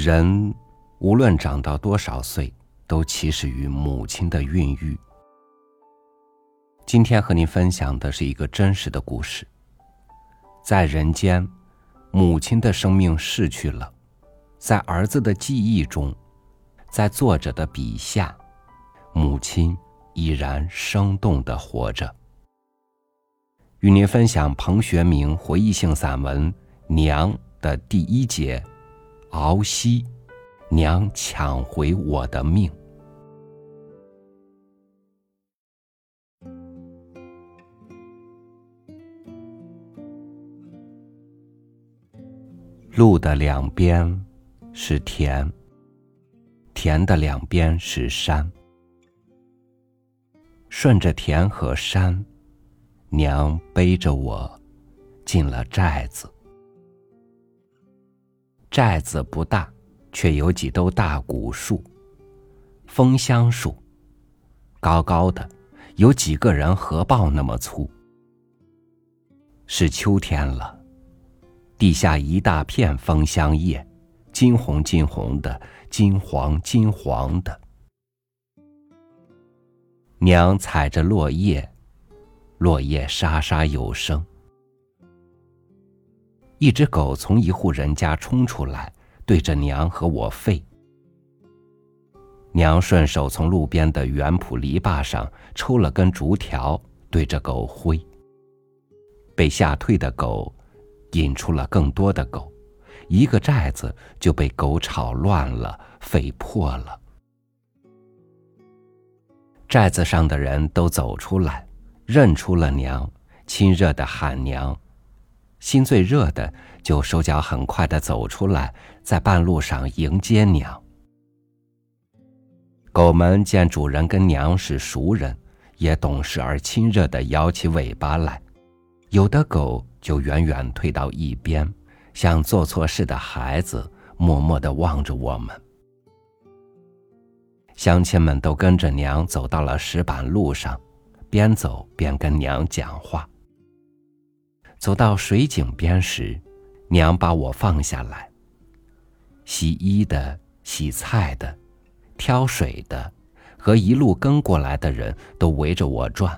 人无论长到多少岁，都起始于母亲的孕育。今天和您分享的是一个真实的故事。在人间，母亲的生命逝去了，在儿子的记忆中，在作者的笔下，母亲依然生动地活着。与您分享彭学明回忆性散文《娘》的第一节，敖溪，娘抢回我的命。路的两边是田，田的两边是山。顺着田和山，娘背着我进了寨子。寨子不大，却有几兜大古树，枫香树，高高的，有几个人合抱那么粗。是秋天了，地下一大片枫香叶，金红金红的，金黄金黄的。娘踩着落叶，落叶沙沙有声。一只狗从一户人家冲出来，对着娘和我吠。娘顺手从路边的园圃篱笆上抽了根竹条，对着狗挥。被吓退的狗引出了更多的狗，一个寨子就被狗吵乱了，吠破了。寨子上的人都走出来，认出了娘，亲热地喊娘，心最热的就手脚很快地走出来，在半路上迎接娘。狗们见主人跟娘是熟人，也懂事而亲热地摇起尾巴来，有的狗就远远退到一边，像做错事的孩子，默默地望着我们。乡亲们都跟着娘走到了石板路上，边走边跟娘讲话。走到水井边时，娘把我放下来。洗衣的、洗菜的、挑水的，和一路跟过来的人都围着我转。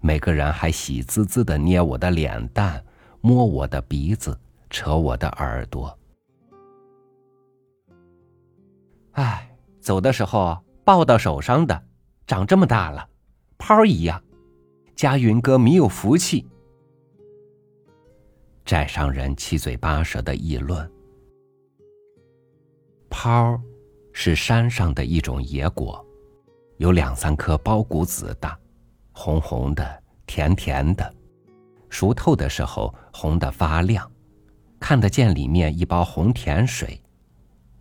每个人还喜滋滋地捏我的脸蛋，摸我的鼻子，扯我的耳朵。哎，走的时候抱到手上的，长这么大了，泡一样。家云哥没有福气。寨上人七嘴八舌的议论。泡是山上的一种野果，有2-3颗苞谷子大。红红的，甜甜的，熟透的时候红得发亮，看得见里面一包红甜水，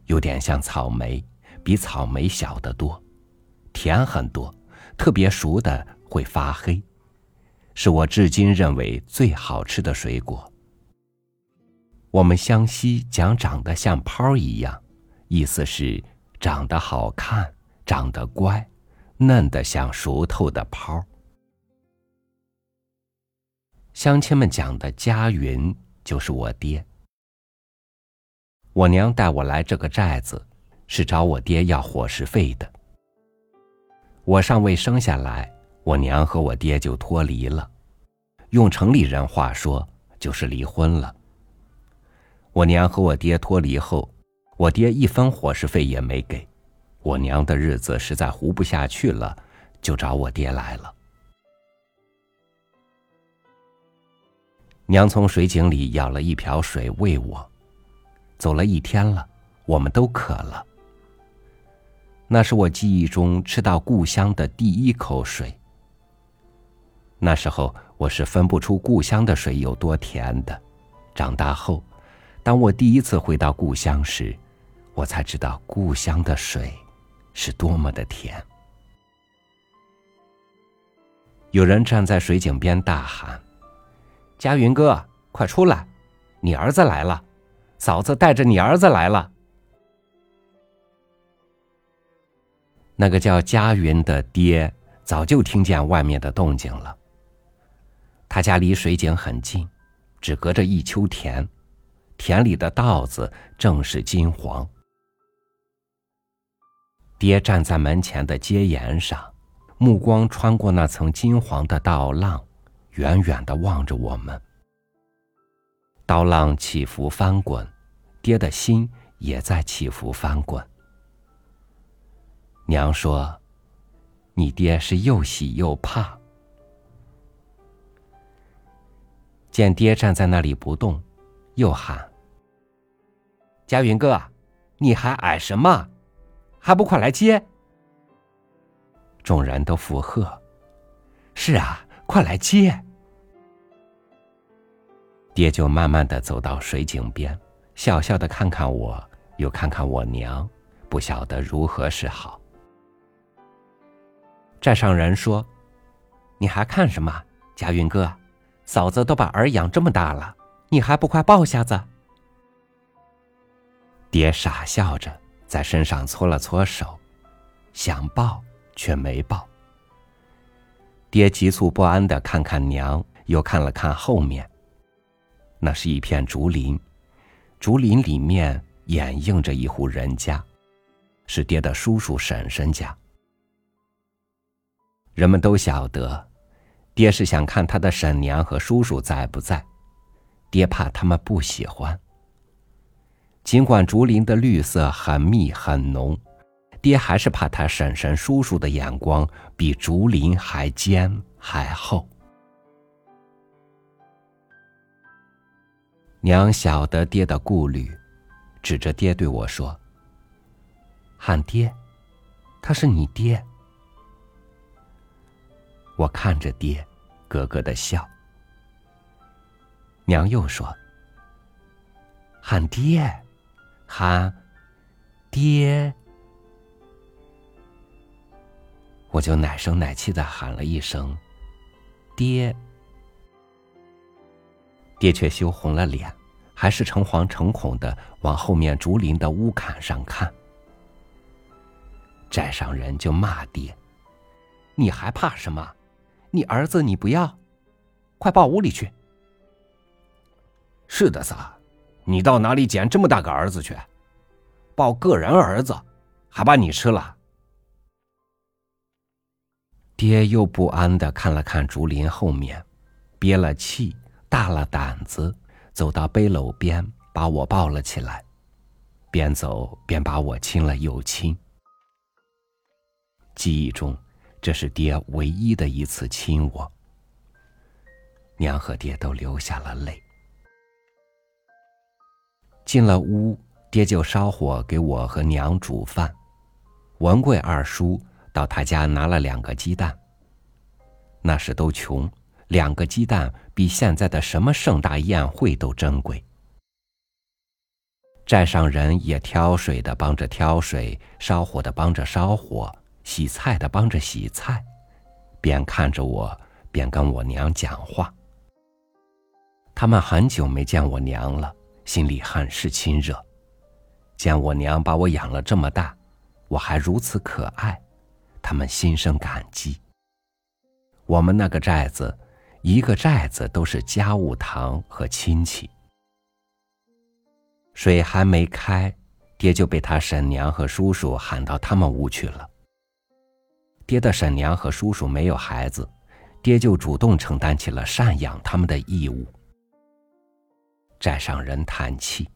有点像草莓，比草莓小得多，甜很多，特别熟的会发黑，是我至今认为最好吃的水果。我们湘西讲长得像泡一样，意思是长得好看，长得乖，嫩得像熟透的泡。乡亲们讲的家云就是我爹。我娘带我来这个寨子，是找我爹要伙食费的。我尚未生下来，我娘和我爹就脱离了，用城里人话说，就是离婚了。我娘和我爹脱离后，我爹一分伙食费也没给，我娘的日子实在糊不下去了，就找我爹来了。娘从水井里舀了一瓢水喂我。走了一天了，我们都渴了。那是我记忆中吃到故乡的第一口水。那时候我是分不出故乡的水有多甜的。长大后，当我第一次回到故乡时，我才知道故乡的水是多么的甜。有人站在水井边大喊，家云哥，快出来，你儿子来了，嫂子带着你儿子来了。那个叫家云的爹早就听见外面的动静了。他家离水井很近，只隔着一丘田，田里的稻子正是金黄，爹站在门前的阶沿上，目光穿过那层金黄的稻浪，远远地望着我们。稻浪起伏翻滚，爹的心也在起伏翻滚。娘说，你爹是又喜又怕。见爹站在那里不动，又喊，佳云哥，你还矮什么？还不快来接？众人都附和，是啊，快来接。爹就慢慢地走到水井边，笑笑地看看我，又看看我娘，不晓得如何是好。站上人说，你还看什么？佳云哥，嫂子都把儿养这么大了，你还不快抱下子？爹傻笑着在身上搓了搓手，想抱却没抱。爹急促不安地看看娘，又看了看后面，那是一片竹林，竹林里面掩映着一户人家，是爹的叔叔婶婶家。人们都晓得爹是想看他的婶娘和叔叔在不在，爹怕他们不喜欢。尽管竹林的绿色很密很浓，爹还是怕他婶婶叔叔的眼光比竹林还尖还厚。娘晓得爹的顾虑，指着爹对我说，喊爹，他是你爹。我看着爹，咯咯地笑。娘又说，喊爹，喊爹。我就奶声奶气地喊了一声爹。爹却羞红了脸，还是诚惶诚恐地往后面竹林的屋坎上看。寨上人就骂爹，你还怕什么？你儿子你不要，快抱屋里去。是的，嫂，你到哪里捡这么大个儿子去？抱个人儿子，还把你吃了。爹又不安地看了看竹林后面，憋了气，大了胆子，走到背篓边，把我抱了起来，边走边把我亲了又亲。记忆中，这是爹唯一的一次亲我。娘和爹都流下了泪。进了屋，爹就烧火给我和娘煮饭。文贵二叔到他家拿了2个鸡蛋，那时都穷，2个鸡蛋比现在的什么盛大宴会都珍贵。寨上人也挑水的帮着挑水，烧火的帮着烧火，洗菜的帮着洗菜，边看着我边跟我娘讲话。他们很久没见我娘了，心里很是亲热。见我娘把我养了这么大，我还如此可爱，他们心生感激。我们那个寨子，一个寨子都是家务堂和亲戚。水还没开，爹就被他婶娘和叔叔喊到他们屋去了。爹的婶娘和叔叔没有孩子，爹就主动承担起了赡养他们的义务。寨上人叹气，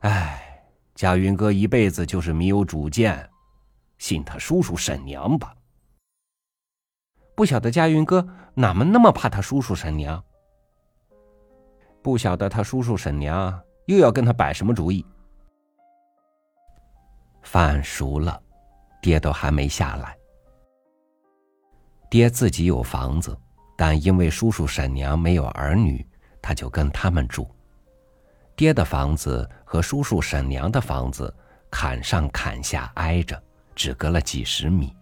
哎，佳云哥一辈子就是没有主见，信他叔叔婶娘吧。不晓得佳云哥哪么那么怕他叔叔婶娘，不晓得他叔叔婶娘又要跟他摆什么主意。饭熟了，爹都还没下来。爹自己有房子，但因为叔叔婶娘没有儿女，他就跟他们住。爹的房子和叔叔婶娘的房子坎上坎下挨着，只隔了几10米。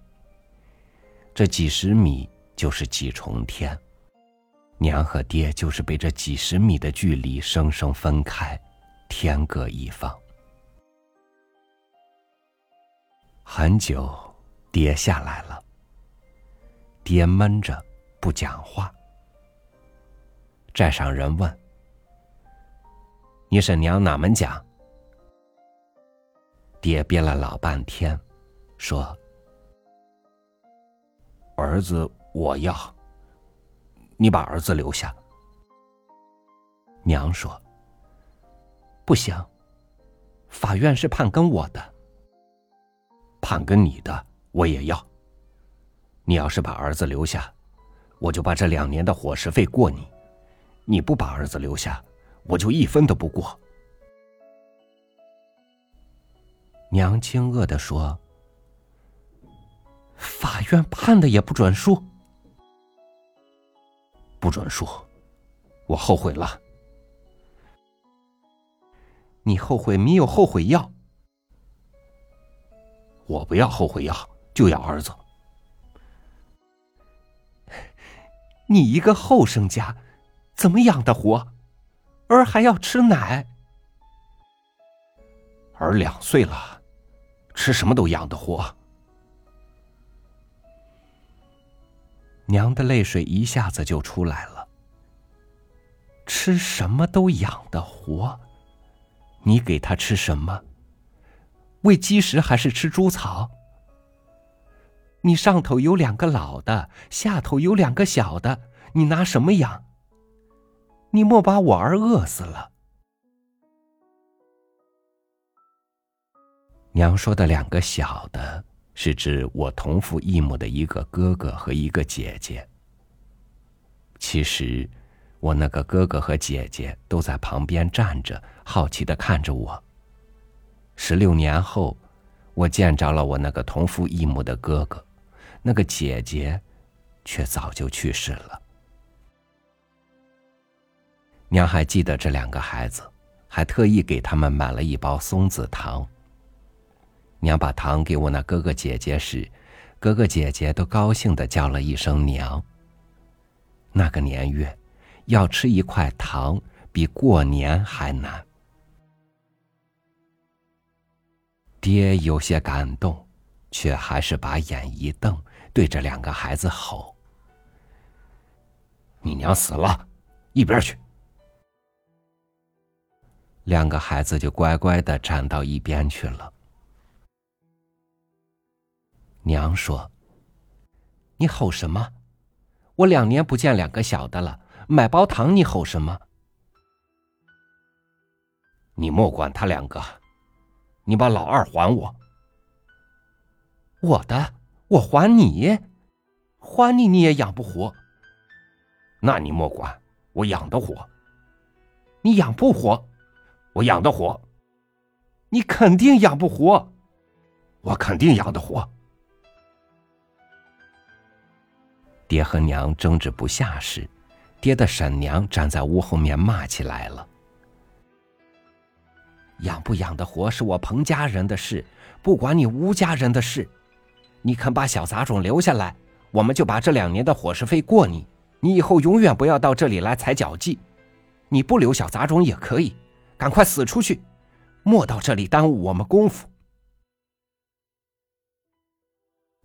这几10米就是几重天，娘和爹就是被这几10米的距离生生分开，天各一方。很久，爹下来了。爹闷着不讲话。寨上人问，你婶娘哪门讲？爹憋了老半天，说：“儿子我要，你把儿子留下。”娘说：“不行，法院是判跟我的，判跟你的我也要。你要是把儿子留下，我就把这2年的伙食费过你；你不把儿子留下，我就1分都不过。”娘惊愕地说：“法院判的也不准数？”“不准数，我后悔了。”“你后悔没有后悔药？”“我不要后悔药，就要儿子。”“你一个后生家，怎么养得活？儿还要吃奶。”“儿2岁了，吃什么都养得活。”娘的泪水一下子就出来了。吃什么都养得活，你给他吃什么？喂鸡食还是吃猪草？你上头有2个老的，下头有2个小的，你拿什么养？你莫把我儿饿死了。”娘说的2个小的，是指我同父异母的1个哥哥和1个姐姐。其实，我那个哥哥和姐姐都在旁边站着，好奇地看着我。16年后，我见着了我那个同父异母的哥哥，那个姐姐却早就去世了。娘还记得这2个孩子，还特意给他们买了一包松子糖。娘把糖给我那哥哥姐姐时，哥哥姐姐都高兴地叫了一声娘。那个年月，要吃1块糖比过年还难。爹有些感动，却还是把眼一瞪，对着2个孩子吼：“你娘死了，一边去！”2个孩子就乖乖地站到一边去了。娘说：“你吼什么？我2年不见2个小的了，买包糖你吼什么？”“你莫管他2个，你把老2还我。”“我的，我还你，还你你也养不活。”“那你莫管，我养得活。”“你养不活。”“我养得活。”“你肯定养不活。”“我肯定养得活。”爹和娘争执不下时，爹的婶娘站在屋后面骂起来了：“养不养得活是我彭家人的事，不管你吴家人的事。你肯把小杂种留下来，我们就把这2年的伙食费过你。你以后永远不要到这里来踩脚迹。你不留小杂种也可以，赶快死出去，莫到这里耽误我们功夫。”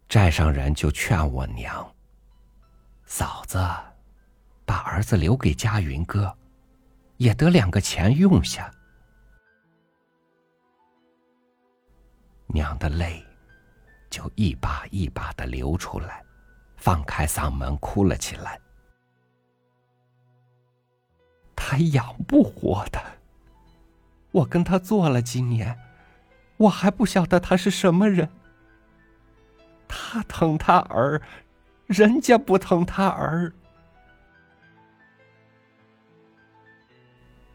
寨上人就劝我娘：“嫂子，把儿子留给家云哥，也得2个钱用下。”娘的泪就一把一把地流出来，放开嗓门哭了起来。“他养不活的，我跟他做了几年，我还不晓得他是什么人。他疼他儿，人家不疼他儿。”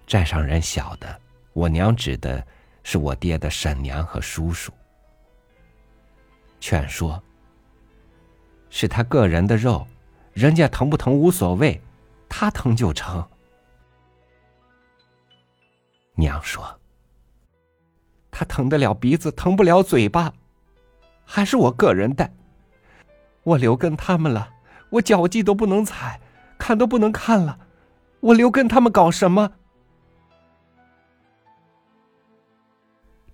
寨上人晓得我娘指的是我爹的婶娘和叔叔，劝说：“是他个人的肉，人家疼不疼无所谓，他疼就成。”娘说：“他疼得了鼻子，疼不了嘴巴，还是我个人带。我留跟他们了，我脚迹都不能踩，看都不能看了，我留跟他们搞什么？”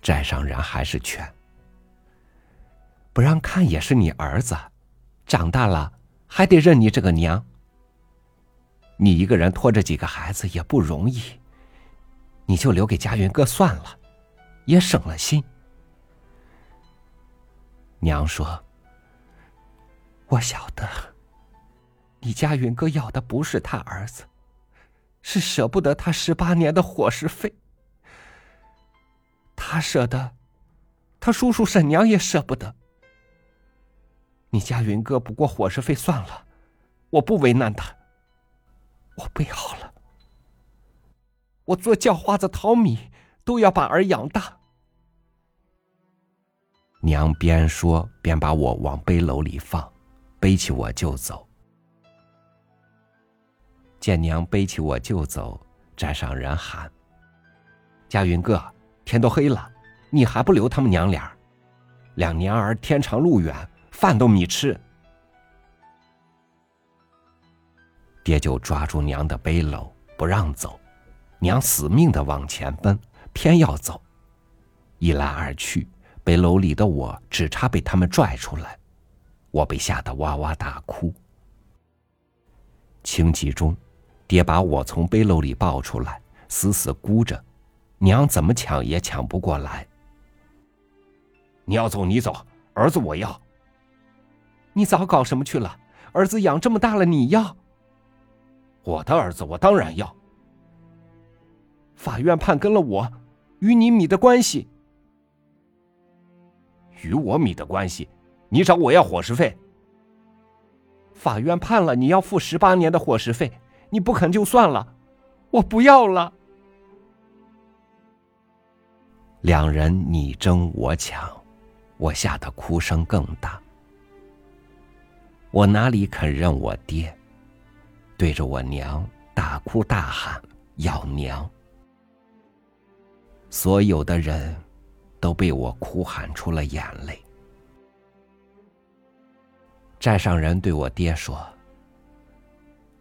寨上人还是劝：“不让看也是你儿子，长大了还得认你这个娘。你一个人拖着几个孩子也不容易，你就留给家云哥算了，也省了心。”娘说：“我晓得，你家云哥要的不是他儿子，是舍不得他18年的伙食费。他舍得，他叔叔婶娘也舍不得。你家云哥不过伙食费算了，我不为难他。我备好了，我做叫花子淘米都要把儿养大。”娘边说边把我往背篓里放，背起我就走。见娘背起我就走，站上人喊：“家云哥，天都黑了，你还不留他们娘俩？两娘儿天长路远，饭都没吃。”爹就抓住娘的背篓不让走，娘死命地往前奔，偏要走。一来二去，背篓里的我只差被他们拽出来，我被吓得哇哇大哭。情急中，爹把我从背篓里抱出来，死死箍着，娘怎么抢也抢不过来。“你要走你走，儿子我要。”“你早搞什么去了？儿子养这么大了你要？”“我的儿子我当然要。”“法院判跟了我，与你米的关系。”“与我米的关系？你找我要伙食费？”“法院判了你要付18年的伙食费，你不肯就算了，我不要了。”两人你争我抢，我吓得哭声更大。我哪里肯认我爹，对着我娘大哭大喊要娘。所有的人都被我哭喊出了眼泪。寨上人对我爹说：“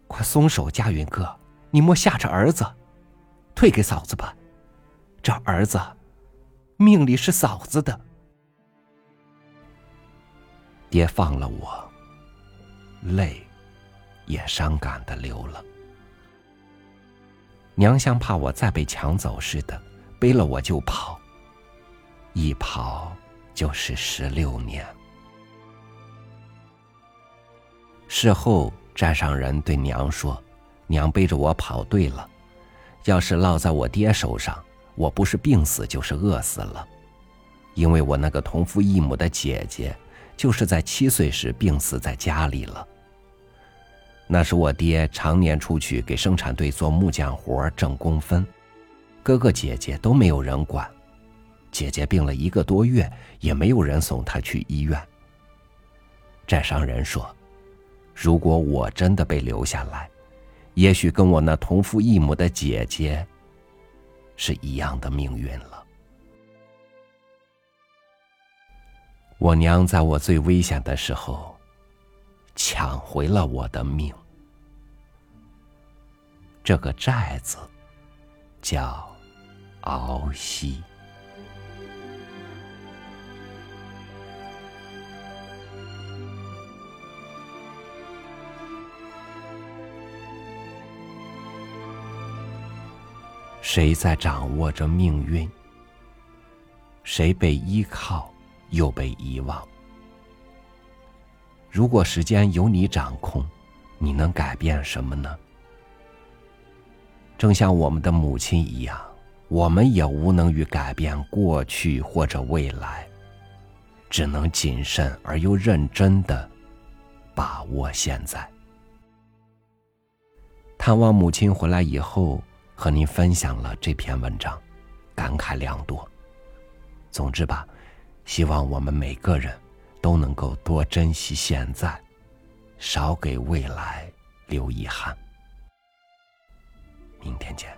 快松手，家云哥，你莫吓着儿子，退给嫂子吧，这儿子命里是嫂子的。”爹放了我，泪也伤感地流了。娘像怕我再被抢走似的，背了我就跑，一跑就是16年。事后寨上人对娘说：“娘背着我跑对了，要是落在我爹手上，我不是病死就是饿死了。因为我那个同父异母的姐姐，就是在7岁时病死在家里了。那时我爹常年出去给生产队做木匠活挣工分，哥哥姐姐都没有人管，姐姐病了1个多月，也没有人送她去医院。”寨上人说：“如果我真的被留下来，也许跟我那同父异母的姐姐是一样的命运了。”我娘在我最危险的时候抢回了我的命。这个寨子叫敖溪。谁在掌握着命运？谁被依靠又被遗忘？如果时间由你掌控，你能改变什么呢？正像我们的母亲一样，我们也无能于改变过去或者未来，只能谨慎而又认真地把握现在。探望母亲回来以后，和您分享了这篇文章，感慨良多。总之吧，希望我们每个人都能够多珍惜现在，少给未来留遗憾。明天见。